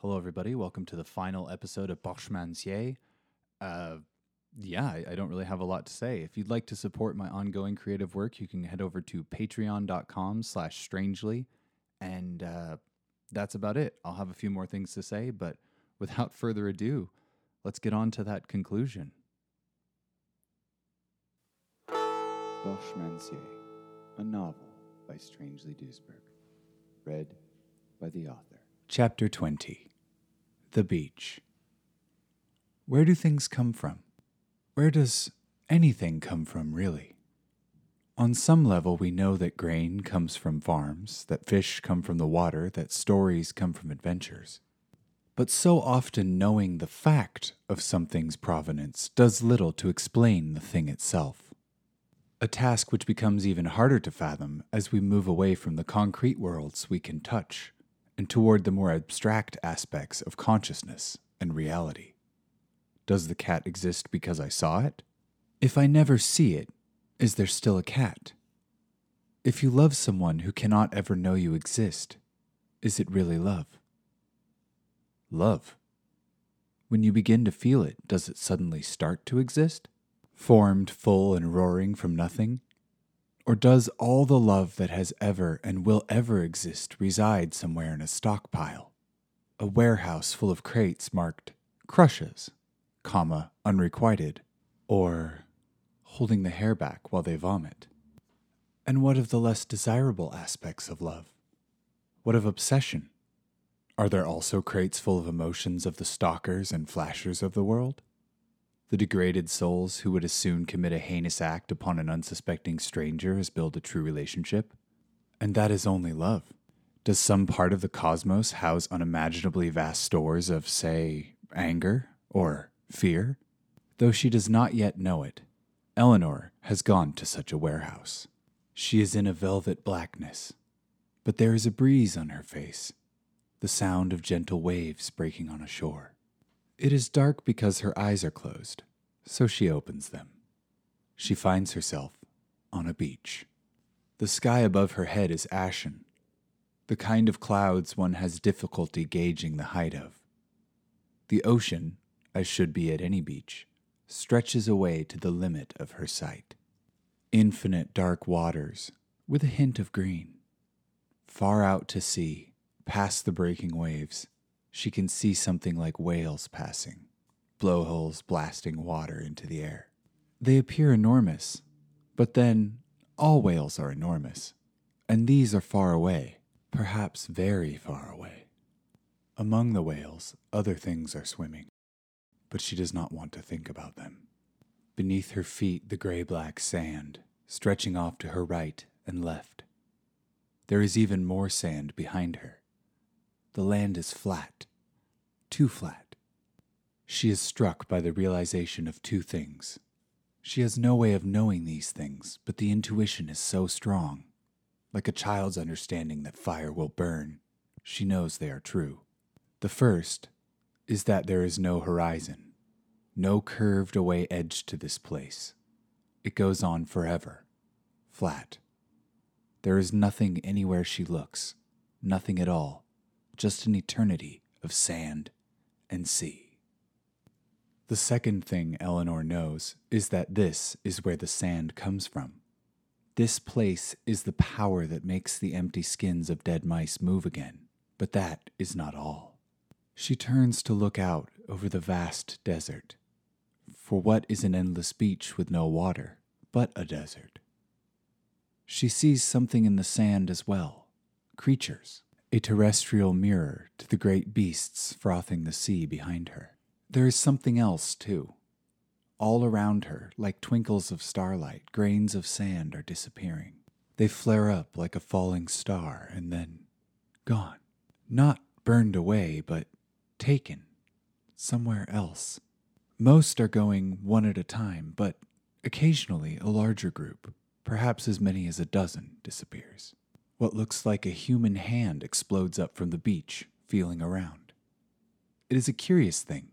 Hello, everybody. Welcome to the final episode of Boschmancier. I don't really have a lot to say. If you'd like to support my ongoing creative work, you can head over to patreon.com/strangely. And that's about it. I'll have a few more things to say, but without further ado, let's get on to that conclusion. Boschmancier, a novel by Strangely Duisburg. Read by the author. Chapter 20. The Beach. Where do things come from? Where does anything come from, really? On some level, we know that grain comes from farms, that fish come from the water, that stories come from adventures. But so often knowing the fact of something's provenance does little to explain the thing itself. A task which becomes even harder to fathom as we move away from the concrete worlds we can touch and toward the more abstract aspects of consciousness and reality. Does the cat exist because I saw it? If I never see it, is there still a cat? If you love someone who cannot ever know you exist, is it really love? Love. When you begin to feel it, does it suddenly start to exist? Formed, full, and roaring from nothing? Or does all the love that has ever and will ever exist reside somewhere in a stockpile, a warehouse full of crates marked crushes, unrequited, or holding the hair back while they vomit? And what of the less desirable aspects of love? What of obsession? Are there also crates full of emotions of the stalkers and flashers of the world? The degraded souls who would as soon commit a heinous act upon an unsuspecting stranger as build a true relationship? And that is only love. Does some part of the cosmos house unimaginably vast stores of, say, anger or fear? Though she does not yet know it, Eleanor has gone to such a warehouse. She is in a velvet blackness, but there is a breeze on her face, the sound of gentle waves breaking on a shore. It is dark because her eyes are closed, so she opens them. She finds herself on a beach. The sky above her head is ashen, the kind of clouds one has difficulty gauging the height of. The ocean, as should be at any beach, stretches away to the limit of her sight. Infinite dark waters, with a hint of green. Far out to sea, past the breaking waves, she can see something like whales passing, blowholes blasting water into the air. They appear enormous, but then all whales are enormous, and these are far away, perhaps very far away. Among the whales, other things are swimming, but she does not want to think about them. Beneath her feet, the gray-black sand, stretching off to her right and left. There is even more sand behind her. The land is flat. Too flat. She is struck by the realization of two things. She has no way of knowing these things, but the intuition is so strong. Like a child's understanding that fire will burn, she knows they are true. The first is that there is no horizon, no curved away edge to this place. It goes on forever, flat. There is nothing anywhere she looks, nothing at all, just an eternity of sand and sea. The second thing Eleanor knows is that this is where the sand comes from. This place is the power that makes the empty skins of dead mice move again, but that is not all. She turns to look out over the vast desert, for what is an endless beach with no water but a desert? She sees something in the sand as well, creatures. A terrestrial mirror to the great beasts frothing the sea behind her. There is something else, too. All around her, like twinkles of starlight, grains of sand are disappearing. They flare up like a falling star and then gone. Not burned away, but taken somewhere else. Most are going one at a time, but occasionally a larger group, perhaps as many as a dozen, disappears. What looks like a human hand explodes up from the beach, feeling around. It is a curious thing,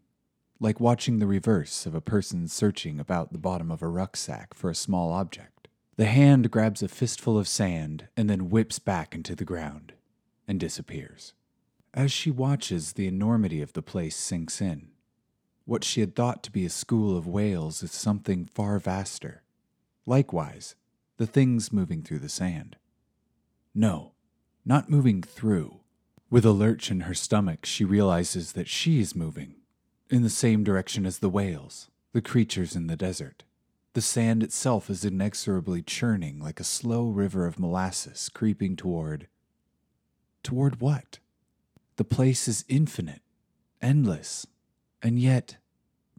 like watching the reverse of a person searching about the bottom of a rucksack for a small object. The hand grabs a fistful of sand and then whips back into the ground and disappears. As she watches, the enormity of the place sinks in. What she had thought to be a school of whales is something far vaster. Likewise, the things moving through the sand. No, not moving through. With a lurch in her stomach, she realizes that she is moving in the same direction as the whales, the creatures in the desert. The sand itself is inexorably churning like a slow river of molasses creeping toward... Toward what? The place is infinite, endless, and yet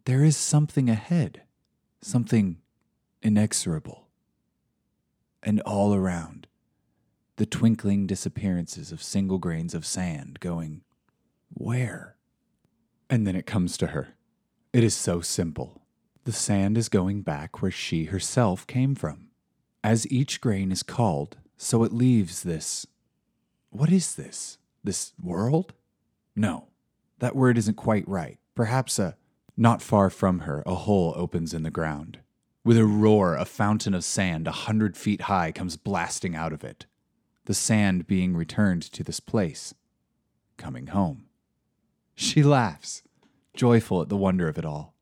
there is something ahead, something inexorable. And all around, the twinkling disappearances of single grains of sand going, where? And then it comes to her. It is so simple. The sand is going back where she herself came from. As each grain is called, so it leaves this... What is this? This world? No, that word isn't quite right. Perhaps a... Not far from her, a hole opens in the ground. With a roar, a fountain of sand 100 feet high comes blasting out of it. The sand being returned to this place, coming home. She laughs, joyful at the wonder of it all.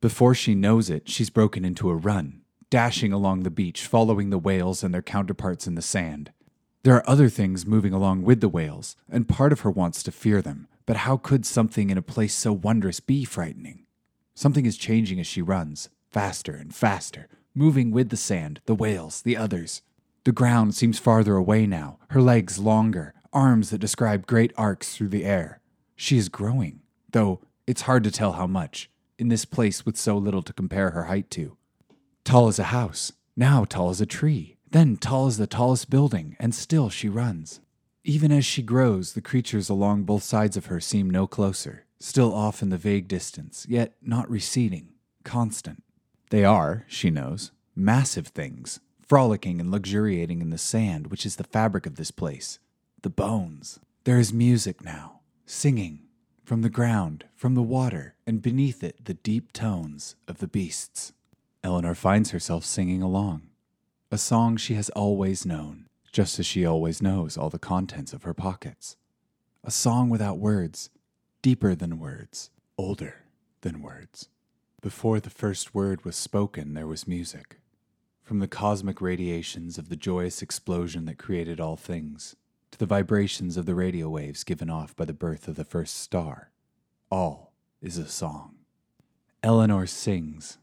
Before she knows it, she's broken into a run, dashing along the beach, following the whales and their counterparts in the sand. There are other things moving along with the whales, and part of her wants to fear them, but how could something in a place so wondrous be frightening? Something is changing as she runs, faster and faster, moving with the sand, the whales, the others. The ground seems farther away now, her legs longer, arms that describe great arcs through the air. She is growing, though it's hard to tell how much, in this place with so little to compare her height to. Tall as a house, now tall as a tree, then tall as the tallest building, and still she runs. Even as she grows, the creatures along both sides of her seem no closer, still off in the vague distance, yet not receding, constant. They are, she knows, massive things, frolicking and luxuriating in the sand, which is the fabric of this place, the bones. There is music now, singing, from the ground, from the water, and beneath it the deep tones of the beasts. Eleanor finds herself singing along. A song she has always known, just as she always knows all the contents of her pockets. A song without words, deeper than words, older than words. Before the first word was spoken, there was music. From the cosmic radiations of the joyous explosion that created all things, to the vibrations of the radio waves given off by the birth of the first star, all is a song. Eleanor sings.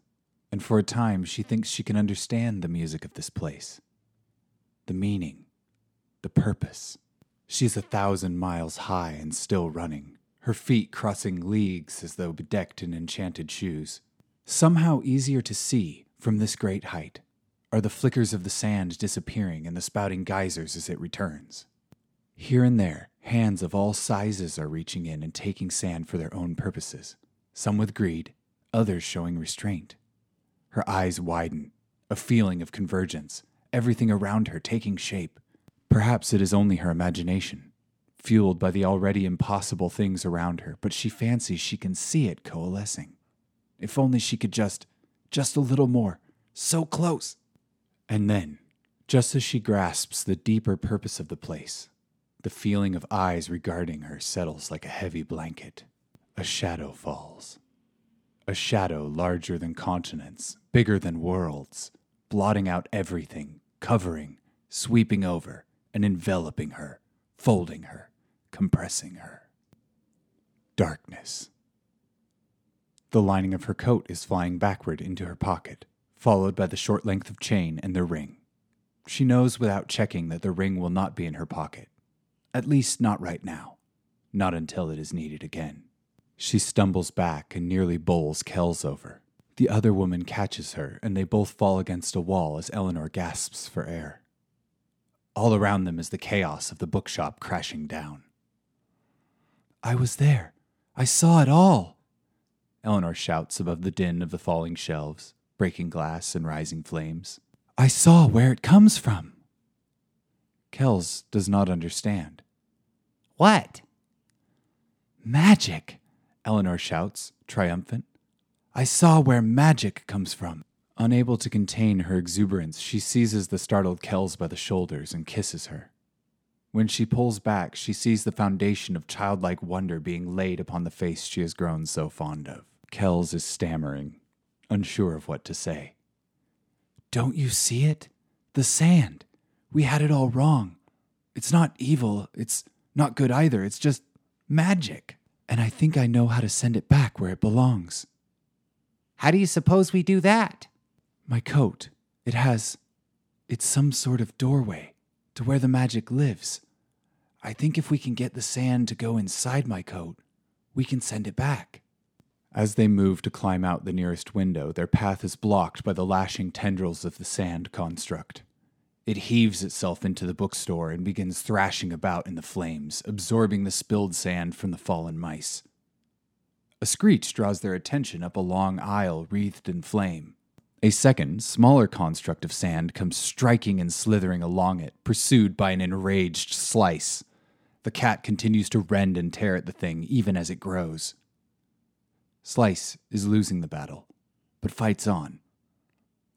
And for a time, she thinks she can understand the music of this place. The meaning. The purpose. She's 1,000 miles high and still running, her feet crossing leagues as though bedecked in enchanted shoes. Somehow easier to see, from this great height, are the flickers of the sand disappearing and the spouting geysers as it returns. Here and there, hands of all sizes are reaching in and taking sand for their own purposes, some with greed, others showing restraint. Her eyes widen, a feeling of convergence, everything around her taking shape. Perhaps it is only her imagination, fueled by the already impossible things around her, but she fancies she can see it coalescing. If only she could just a little more, so close. And then, just as she grasps the deeper purpose of the place, the feeling of eyes regarding her settles like a heavy blanket. A shadow falls. A shadow larger than continents, bigger than worlds, blotting out everything, covering, sweeping over, and enveloping her, folding her, compressing her. Darkness. The lining of her coat is flying backward into her pocket, followed by the short length of chain and the ring. She knows without checking that the ring will not be in her pocket, at least not right now, not until it is needed again. She stumbles back and nearly bowls Kells over. The other woman catches her, and they both fall against a wall as Eleanor gasps for air. All around them is the chaos of the bookshop crashing down. "I was there. I saw it all," Eleanor shouts above the din of the falling shelves, breaking glass and rising flames. "I saw where it comes from." Kells does not understand. "What?" "Magic," Eleanor shouts, triumphant. "I saw where magic comes from." Unable to contain her exuberance, she seizes the startled Kells by the shoulders and kisses her. When she pulls back, she sees the foundation of childlike wonder being laid upon the face she has grown so fond of. Kells is stammering, unsure of what to say. Don't you see it? The sand. We had it all wrong. It's not evil. It's not good either. It's just magic. And I think I know how to send it back where it belongs. How do you suppose we do that? My coat. It's some sort of doorway to where the magic lives. I think if we can get the sand to go inside my coat, we can send it back. As they move to climb out the nearest window, their path is blocked by the lashing tendrils of the sand construct. It heaves itself into the bookstore and begins thrashing about in the flames, absorbing the spilled sand from the fallen mice. A screech draws their attention up a long aisle wreathed in flame. A second, smaller construct of sand comes striking and slithering along it, pursued by an enraged Slice. The cat continues to rend and tear at the thing, even as it grows. Slice is losing the battle, but fights on,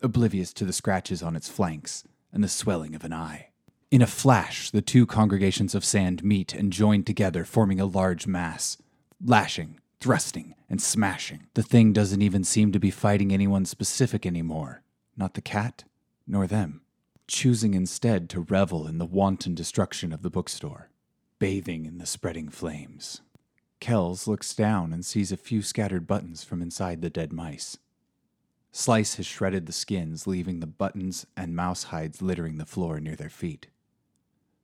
oblivious to the scratches on its flanks and the swelling of an eye. In a flash, the two congregations of sand meet and join together, forming a large mass, lashing, thrusting, and smashing. The thing doesn't even seem to be fighting anyone specific anymore, not the cat, nor them, choosing instead to revel in the wanton destruction of the bookstore, bathing in the spreading flames. Kells looks down and sees a few scattered buttons from inside the dead mice. Slice has shredded the skins, leaving the buttons and mouse hides littering the floor near their feet.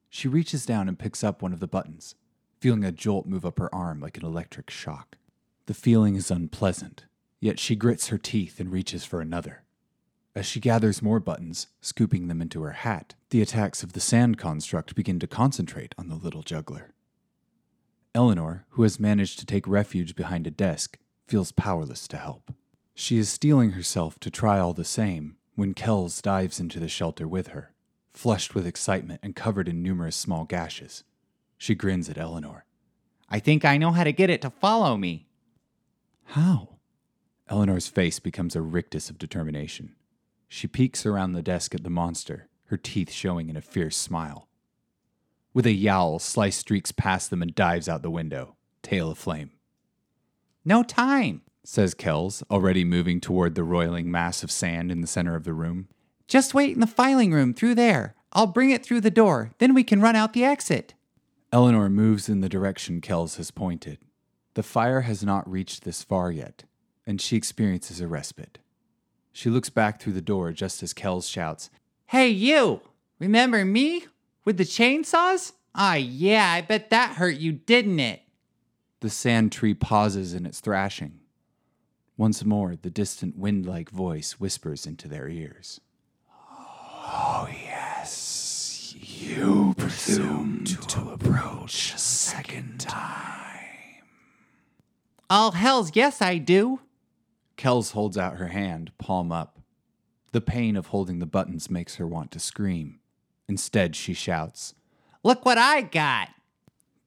She reaches down and picks up one of the buttons, feeling a jolt move up her arm like an electric shock. The feeling is unpleasant, yet she grits her teeth and reaches for another. As she gathers more buttons, scooping them into her hat, the attacks of the sand construct begin to concentrate on the little juggler. Eleanor, who has managed to take refuge behind a desk, feels powerless to help. She is steeling herself to try all the same when Kells dives into the shelter with her, flushed with excitement and covered in numerous small gashes. She grins at Eleanor. I think I know how to get it to follow me. How? Eleanor's face becomes a rictus of determination. She peeks around the desk at the monster, her teeth showing in a fierce smile. With a yowl, Slice streaks past them and dives out the window, tail aflame. No time, says Kells, already moving toward the roiling mass of sand in the center of the room. Just wait in the filing room through there. I'll bring it through the door, then we can run out the exit. Eleanor moves in the direction Kells has pointed. The fire has not reached this far yet, and she experiences a respite. She looks back through the door just as Kells shouts, Hey, you! Remember me? With the chainsaws? Ah, yeah, I bet that hurt you, didn't it? The sand tree pauses in its thrashing. Once more, the distant wind-like voice whispers into their ears. Oh, yes, you presumed to approach a second time. All hells, yes, I do. Kells holds out her hand, palm up. The pain of holding the buttons makes her want to scream. Instead, she shouts, Look what I got!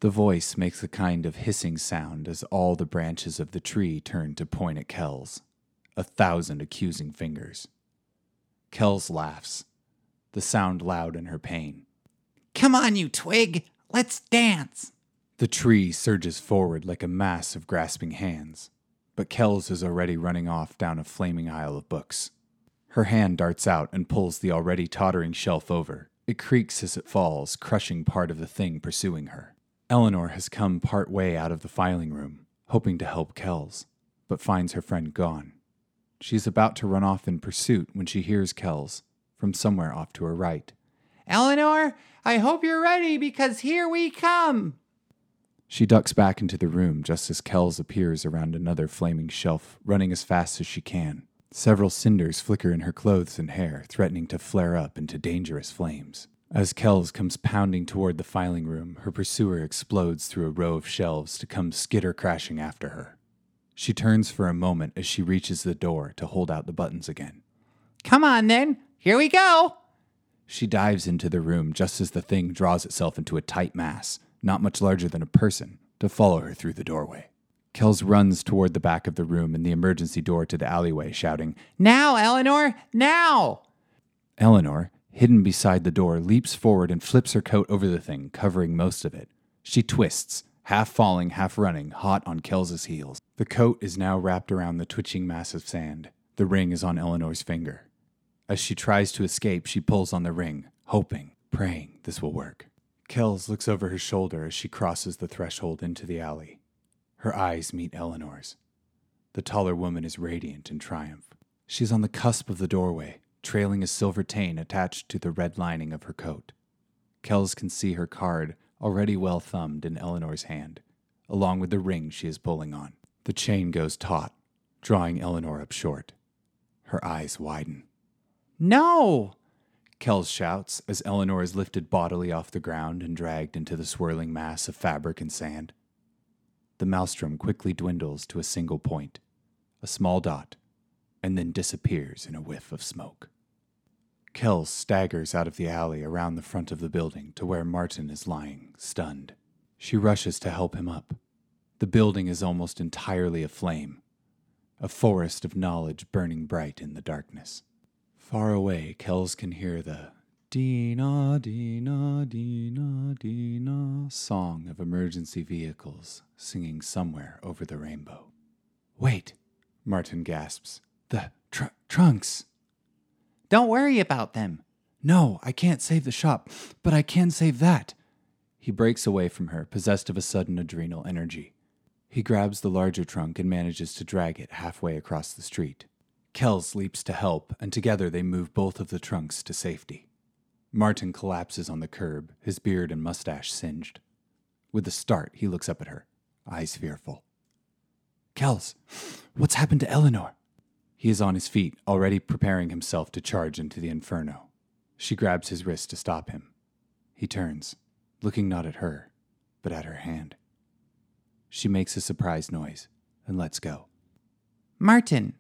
The voice makes a kind of hissing sound as all the branches of the tree turn to point at Kells, 1,000 accusing fingers. Kells laughs, the sound loud in her pain. Come on, you twig! Let's dance! The tree surges forward like a mass of grasping hands, but Kells is already running off down a flaming aisle of books. Her hand darts out and pulls the already tottering shelf over. It creaks as it falls, crushing part of the thing pursuing her. Eleanor has come part way out of the filing room, hoping to help Kells, but finds her friend gone. She is about to run off in pursuit when she hears Kells, from somewhere off to her right. Eleanor, I hope you're ready, because here we come! She ducks back into the room just as Kells appears around another flaming shelf, running as fast as she can. Several cinders flicker in her clothes and hair, threatening to flare up into dangerous flames. As Kells comes pounding toward the filing room, her pursuer explodes through a row of shelves to come skitter crashing after her. She turns for a moment as she reaches the door to hold out the buttons again. Come on then, here we go! She dives into the room just as the thing draws itself into a tight mass, not much larger than a person, to follow her through the doorway. Kells runs toward the back of the room and the emergency door to the alleyway, shouting, Now, Eleanor, now! Eleanor, hidden beside the door, leaps forward and flips her coat over the thing, covering most of it. She twists, half falling, half running, hot on Kells' heels. The coat is now wrapped around the twitching mass of sand. The ring is on Eleanor's finger. As she tries to escape, she pulls on the ring, hoping, praying this will work. Kells looks over her shoulder as she crosses the threshold into the alley. Her eyes meet Eleanor's. The taller woman is radiant in triumph. She is on the cusp of the doorway, trailing a silver chain attached to the red lining of her coat. Kells can see her card, already well thumbed, in Eleanor's hand, along with the ring she is pulling on. The chain goes taut, drawing Eleanor up short. Her eyes widen. "No!" Kells shouts as Eleanor is lifted bodily off the ground and dragged into the swirling mass of fabric and sand. The maelstrom quickly dwindles to a single point, a small dot, and then disappears in a whiff of smoke. Kells staggers out of the alley around the front of the building to where Martin is lying, stunned. She rushes to help him up. The building is almost entirely aflame, a forest of knowledge burning bright in the darkness. Far away, Kells can hear the "Dina, Dina, Dina, Dina" song of emergency vehicles singing somewhere over the rainbow. "Wait," Martin gasps. "The trunks. Don't worry about them." "No, I can't save the shop, but I can save that." He breaks away from her, possessed of a sudden adrenal energy. He grabs the larger trunk and manages to drag it halfway across the street. Kells leaps to help, and together they move both of the trunks to safety. Martin collapses on the curb, his beard and mustache singed. With a start, he looks up at her, eyes fearful. "Kells, what's happened to Eleanor?" He is on his feet, already preparing himself to charge into the inferno. She grabs his wrist to stop him. He turns, looking not at her, but at her hand. She makes a surprised noise and lets go. "Martin,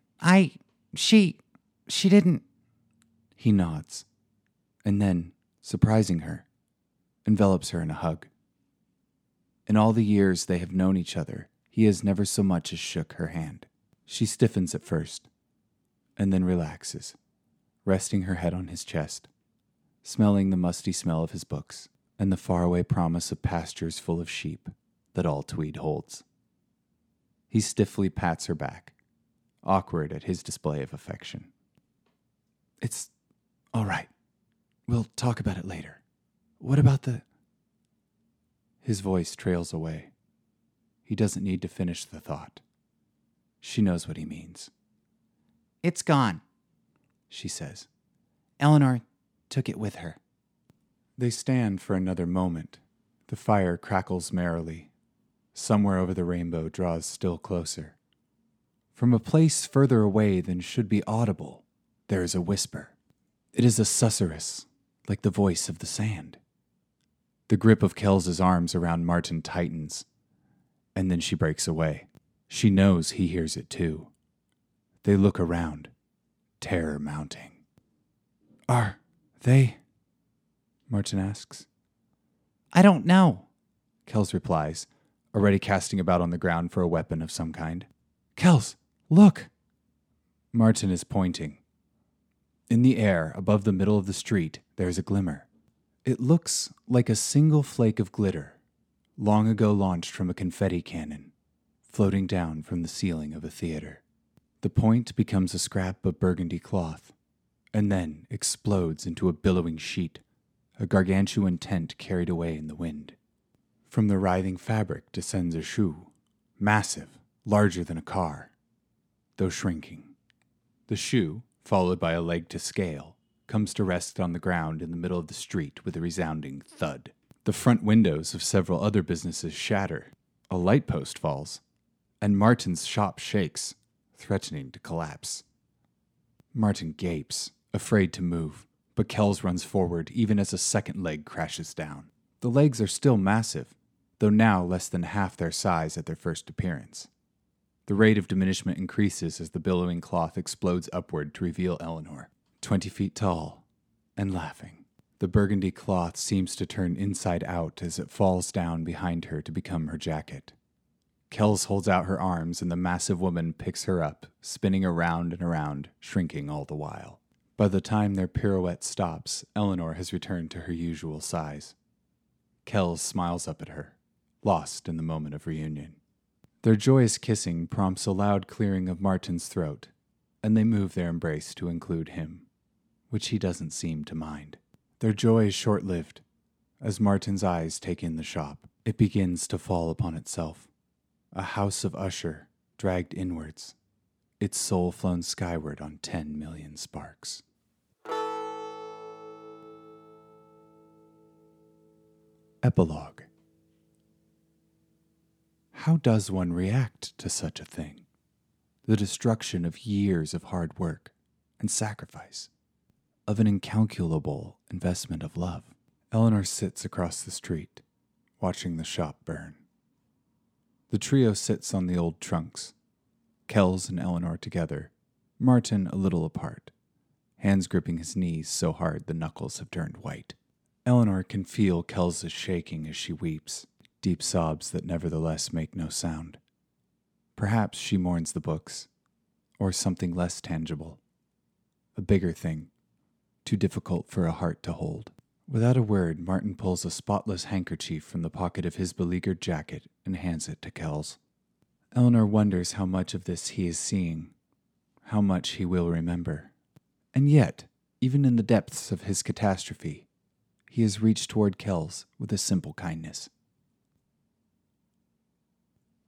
she didn't..." He nods, and then, surprising her, envelops her in a hug. In all the years they have known each other, he has never so much as shook her hand. She stiffens at first, and then relaxes, resting her head on his chest, smelling the musty smell of his books and the faraway promise of pastures full of sheep that all Tweed holds. He stiffly pats her back, awkward at his display of affection. "It's all right. We'll talk about it later. What about the..." His voice trails away. He doesn't need to finish the thought. She knows what he means. "It's gone," she says. "Eleanor took it with her." They stand for another moment. The fire crackles merrily. Somewhere over the rainbow draws still closer. From a place further away than should be audible, there is a whisper. It is a susurrus, like the voice of the sand. The grip of Kells' arms around Martin tightens, and then she breaks away. She knows he hears it too. They look around, terror mounting. "Are they?" Martin asks. "I don't know," Kells replies, already casting about on the ground for a weapon of some kind. "Kells, look!" Martin is pointing. In the air, above the middle of the street, there is a glimmer. It looks like a single flake of glitter, long ago launched from a confetti cannon, floating down from the ceiling of a theater. The point becomes a scrap of burgundy cloth, and then explodes into a billowing sheet, a gargantuan tent carried away in the wind. From the writhing fabric descends a shoe, massive, larger than a car, though shrinking. The shoe, followed by a leg to scale, comes to rest on the ground in the middle of the street with a resounding thud. The front windows of several other businesses shatter, a light post falls, and Martin's shop shakes, threatening to collapse. Martin gapes, afraid to move, but Kells runs forward even as a second leg crashes down. The legs are still massive, though now less than half their size at their first appearance. The rate of diminishment increases as the billowing cloth explodes upward to reveal Eleanor, 20 feet tall and laughing. The burgundy cloth seems to turn inside out as it falls down behind her to become her jacket. Kells holds out her arms, and the massive woman picks her up, spinning around and around, shrinking all the while. By the time their pirouette stops, Eleanor has returned to her usual size. Kells smiles up at her, lost in the moment of reunion. Their joyous kissing prompts a loud clearing of Martin's throat, and they move their embrace to include him, which he doesn't seem to mind. Their joy is short-lived. As Martin's eyes take in the shop, it begins to fall upon itself. A house of usher, dragged inwards, its soul flown skyward on 10 million sparks. Epilogue. How does one react to such a thing? The destruction of years of hard work and sacrifice, of an incalculable investment of love. Eleanor sits across the street, watching the shop burn. The trio sits on the old trunks, Kells and Eleanor together, Martin a little apart, hands gripping his knees so hard the knuckles have turned white. Eleanor can feel Kells' shaking as she weeps, deep sobs that nevertheless make no sound. Perhaps she mourns the books, or something less tangible, a bigger thing, too difficult for a heart to hold. Without a word, Martin pulls a spotless handkerchief from the pocket of his beleaguered jacket and hands it to Kells. Eleanor wonders how much of this he is seeing, how much he will remember. And yet, even in the depths of his catastrophe, he has reached toward Kells with a simple kindness.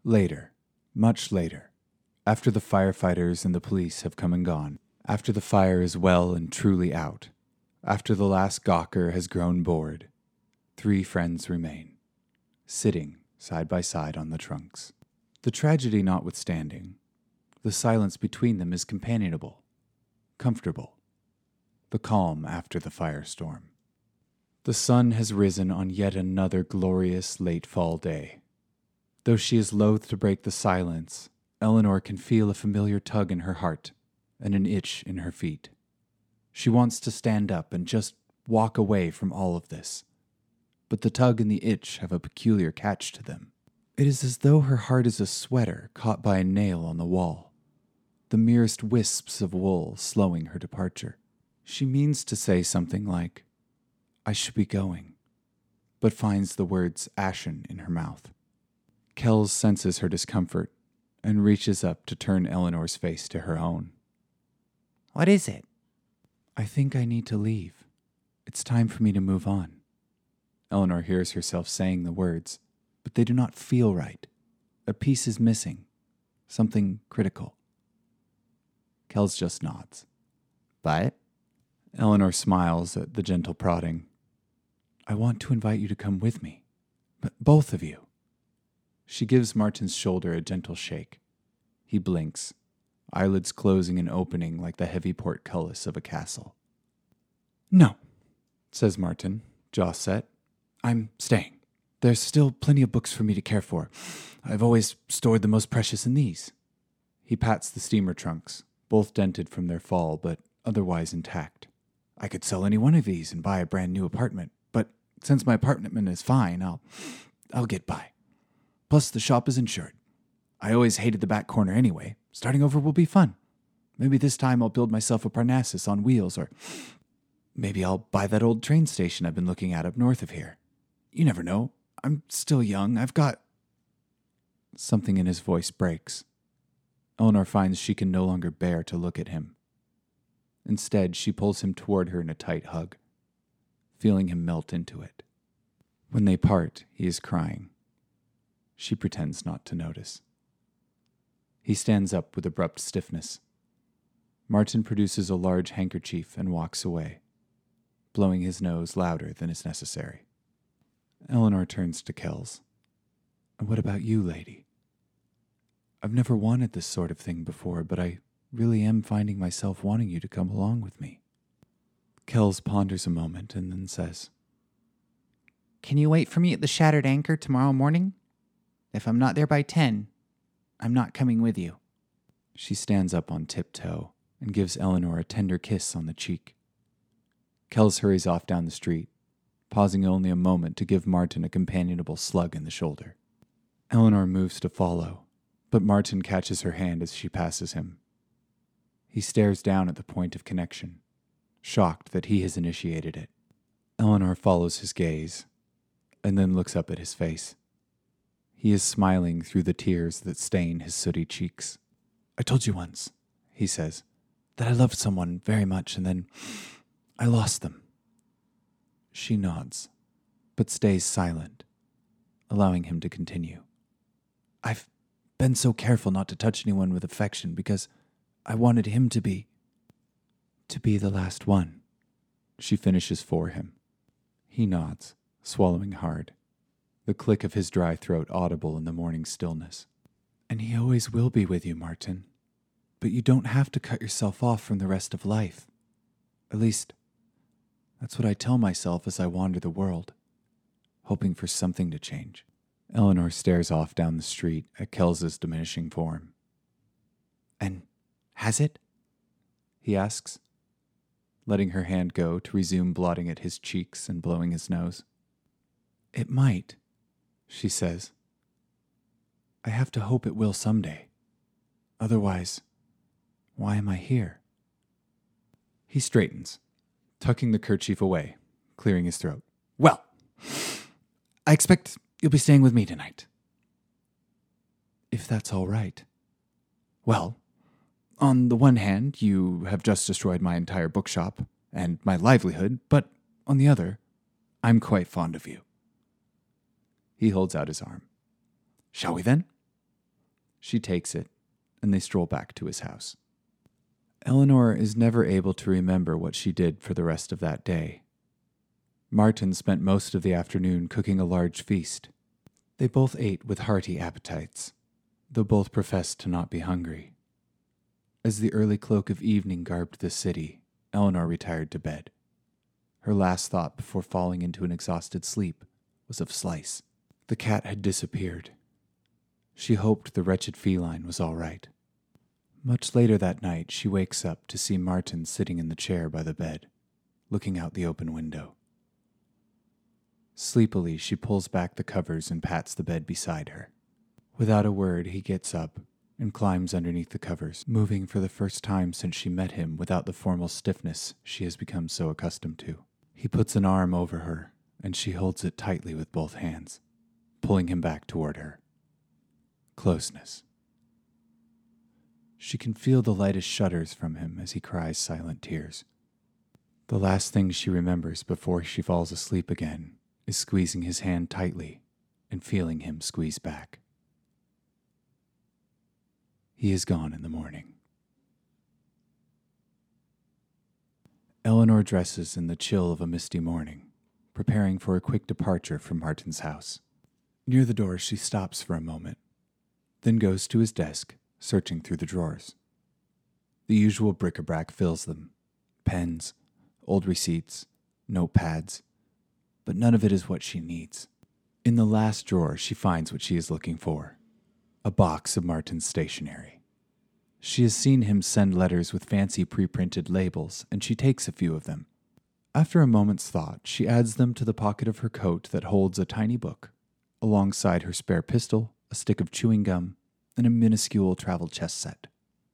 Later, much later, after the firefighters and the police have come and gone, after the fire is well and truly out, after the last gawker has grown bored, three friends remain, sitting side by side on the trunks. The tragedy notwithstanding, the silence between them is companionable, comfortable, the calm after the firestorm. The sun has risen on yet another glorious late fall day. Though she is loath to break the silence, Eleanor can feel a familiar tug in her heart and an itch in her feet. She wants to stand up and just walk away from all of this. But the tug and the itch have a peculiar catch to them. It is as though her heart is a sweater caught by a nail on the wall, the merest wisps of wool slowing her departure. She means to say something like, "I should be going," but finds the words ashen in her mouth. Kells senses her discomfort and reaches up to turn Eleanor's face to her own. "What is it?" "I think I need to leave. It's time for me to move on." Eleanor hears herself saying the words, but they do not feel right. A piece is missing. Something critical. Kells just nods. "But?" Eleanor smiles at the gentle prodding. "I want to invite you to come with me. But both of you." She gives Martin's shoulder a gentle shake. He blinks, eyelids closing and opening like the heavy portcullis of a castle. "No," says Martin, jaw set. "I'm staying. There's still plenty of books for me to care for. I've always stored the most precious in these." He pats the steamer trunks, both dented from their fall, but otherwise intact. "I could sell any one of these and buy a brand new apartment, but since my apartment is fine, I'll get by. Plus, the shop is insured. I always hated the back corner anyway. Starting over will be fun. Maybe this time I'll build myself a Parnassus on wheels, or maybe I'll buy that old train station I've been looking at up north of here. You never know. I'm still young. I've got..." Something in his voice breaks. Eleanor finds she can no longer bear to look at him. Instead, she pulls him toward her in a tight hug, feeling him melt into it. When they part, he is crying. She pretends not to notice. He stands up with abrupt stiffness. Martin produces a large handkerchief and walks away, blowing his nose louder than is necessary. Eleanor turns to Kells. "And what about you, lady? I've never wanted this sort of thing before, but I really am finding myself wanting you to come along with me." Kells ponders a moment and then says, "Can you wait for me at the Shattered Anchor tomorrow morning? If I'm not there by 10, I'm not coming with you." She stands up on tiptoe and gives Eleanor a tender kiss on the cheek. Kells hurries off down the street, pausing only a moment to give Martin a companionable slug in the shoulder. Eleanor moves to follow, but Martin catches her hand as she passes him. He stares down at the point of connection, shocked that he has initiated it. Eleanor follows his gaze, and then looks up at his face. He is smiling through the tears that stain his sooty cheeks. "I told you once," he says, "that I loved someone very much, and then I lost them." She nods, but stays silent, allowing him to continue. "I've been so careful not to touch anyone with affection because I wanted him to be... the last one." She finishes for him. He nods, swallowing hard, the click of his dry throat audible in the morning stillness. "And he always will be with you, Martin. But you don't have to cut yourself off from the rest of life. At least, that's what I tell myself as I wander the world, hoping for something to change." Eleanor stares off down the street at Kells's diminishing form. "And has it?" he asks, letting her hand go to resume blotting at his cheeks and blowing his nose. "It might," she says. "I have to hope it will someday. Otherwise, why am I here?" He straightens, tucking the kerchief away, clearing his throat. "Well, I expect you'll be staying with me tonight." "If that's all right." "Well, on the one hand, you have just destroyed my entire bookshop and my livelihood, but on the other, I'm quite fond of you." He holds out his arm. "Shall we then?" She takes it, and they stroll back to his house. Eleanor is never able to remember what she did for the rest of that day. Martin spent most of the afternoon cooking a large feast. They both ate with hearty appetites, though both professed to not be hungry. As the early cloak of evening garbed the city, Eleanor retired to bed. Her last thought before falling into an exhausted sleep was of Slice. The cat had disappeared. She hoped the wretched feline was all right. Much later that night, she wakes up to see Martin sitting in the chair by the bed, looking out the open window. Sleepily, she pulls back the covers and pats the bed beside her. Without a word, he gets up and climbs underneath the covers, moving for the first time since she met him without the formal stiffness she has become so accustomed to. He puts an arm over her, and she holds it tightly with both hands, pulling him back toward her. Closeness. She can feel the lightest shudders from him as he cries silent tears. The last thing she remembers before she falls asleep again is squeezing his hand tightly and feeling him squeeze back. He is gone in the morning. Eleanor dresses in the chill of a misty morning, preparing for a quick departure from Martin's house. Near the door, she stops for a moment, then goes to his desk, searching through the drawers. The usual bric-a-brac fills them. Pens, old receipts, notepads, but none of it is what she needs. In the last drawer, she finds what she is looking for, a box of Martin's stationery. She has seen him send letters with fancy pre-printed labels, and she takes a few of them. After a moment's thought, she adds them to the pocket of her coat that holds a tiny book, alongside her spare pistol, a stick of chewing gum, and a minuscule travel chess set.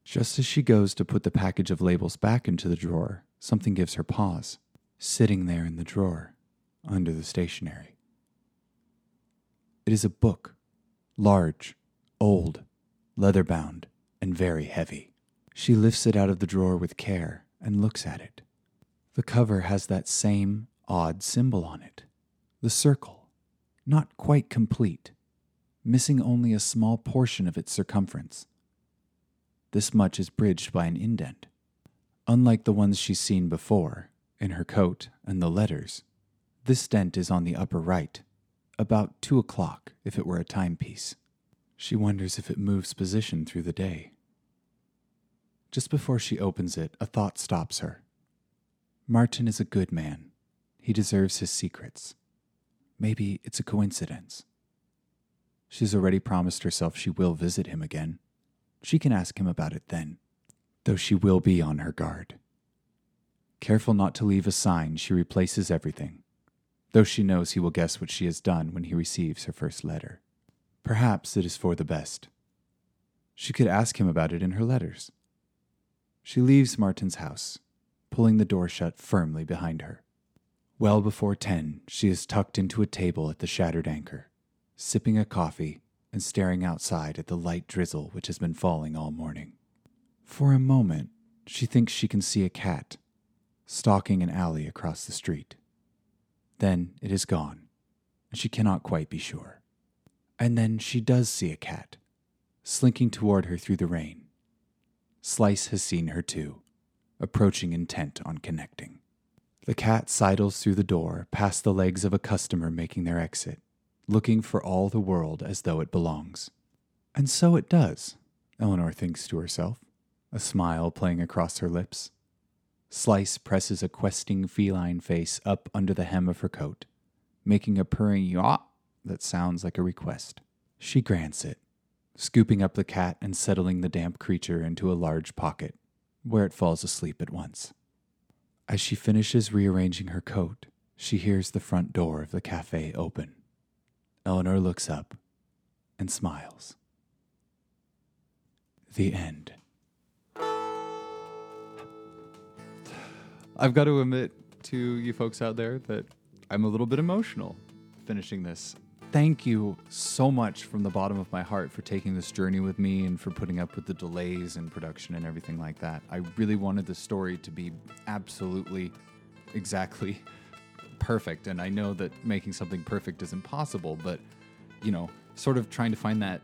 Just as she goes to put the package of labels back into the drawer, something gives her pause, sitting there in the drawer, under the stationery. It is a book, large, old, leather-bound, and very heavy. She lifts it out of the drawer with care and looks at it. The cover has that same odd symbol on it, the circle, not quite complete, missing only a small portion of its circumference. This much is bridged by an indent. Unlike the ones she's seen before, in her coat and the letters, this dent is on the upper right, about 2 o'clock if it were a timepiece. She wonders if it moves position through the day. Just before she opens it, a thought stops her. Martin is a good man. He deserves his secrets. Maybe it's a coincidence. She's already promised herself she will visit him again. She can ask him about it then, though she will be on her guard. Careful not to leave a sign, she replaces everything, though she knows he will guess what she has done when he receives her first letter. Perhaps it is for the best. She could ask him about it in her letters. She leaves Martin's house, pulling the door shut firmly behind her. Well before 10, she is tucked into a table at the Shattered Anchor, sipping a coffee and staring outside at the light drizzle which has been falling all morning. For a moment, she thinks she can see a cat stalking an alley across the street. Then it is gone, and she cannot quite be sure. And then she does see a cat, slinking toward her through the rain. Slice has seen her too, approaching intent on connecting. The cat sidles through the door, past the legs of a customer making their exit, looking for all the world as though it belongs. And so it does, Eleanor thinks to herself, a smile playing across her lips. Slice presses a questing feline face up under the hem of her coat, making a purring yaw that sounds like a request. She grants it, scooping up the cat and settling the damp creature into a large pocket, where it falls asleep at once. As she finishes rearranging her coat, she hears the front door of the cafe open. Eleanor looks up and smiles. The end. I've got to admit to you folks out there that I'm a little bit emotional finishing this. Thank you so much from the bottom of my heart for taking this journey with me and for putting up with the delays in production and everything like that. I really wanted the story to be absolutely, exactly perfect. And I know that making something perfect is impossible, but, you know, sort of trying to find that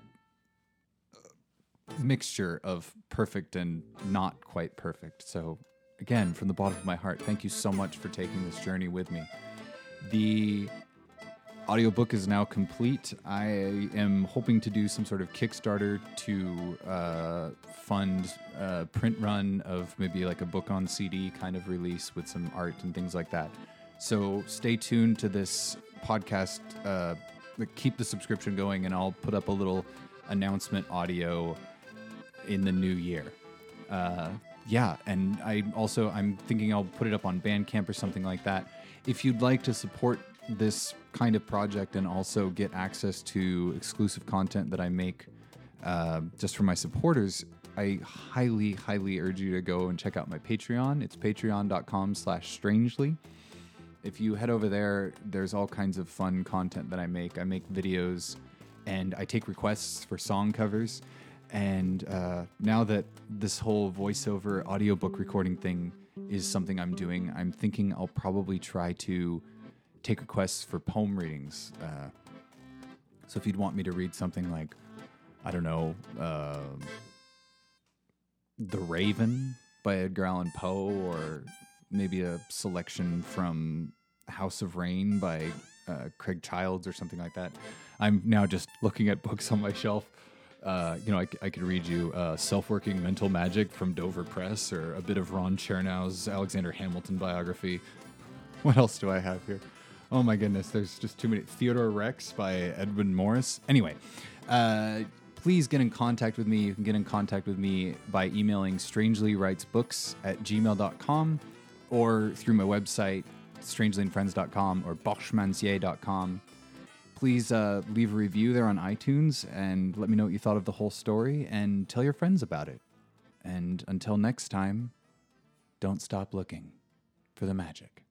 mixture of perfect and not quite perfect. So again, from the bottom of my heart, thank you so much for taking this journey with me. The audiobook is now complete. I am hoping to do some sort of Kickstarter to fund a print run of maybe like a book on CD kind of release with some art and things like that. So stay tuned to this podcast. Keep the subscription going, and I'll put up a little announcement audio in the new year. And I'm thinking I'll put it up on Bandcamp or something like that. If you'd like to support this kind of project and also get access to exclusive content that I make just for my supporters, I highly, highly urge you to go and check out my Patreon. It's patreon.com/strangely. If you head over there, there's all kinds of fun content that I make. I make videos and I take requests for song covers. And now that this whole voiceover audiobook recording thing is something I'm doing, I'm thinking I'll probably try to take requests for poem readings. So if you'd want me to read something like, I don't know, The Raven by Edgar Allan Poe, or maybe a selection from House of Rain by Craig Childs or something like that. I'm now just looking at books on my shelf. I could read you Self-Working Mental Magic from Dover Press, or a bit of Ron Chernow's Alexander Hamilton biography. What else do I have here? Oh my goodness, there's just too many. Theodore Rex by Edwin Morris. Anyway, please get in contact with me. You can get in contact with me by emailing strangelywritesbooks@gmail.com, or through my website, strangelyandfriends.com or boschmancier.com. Please leave a review there on iTunes and let me know what you thought of the whole story, and tell your friends about it. And until next time, don't stop looking for the magic.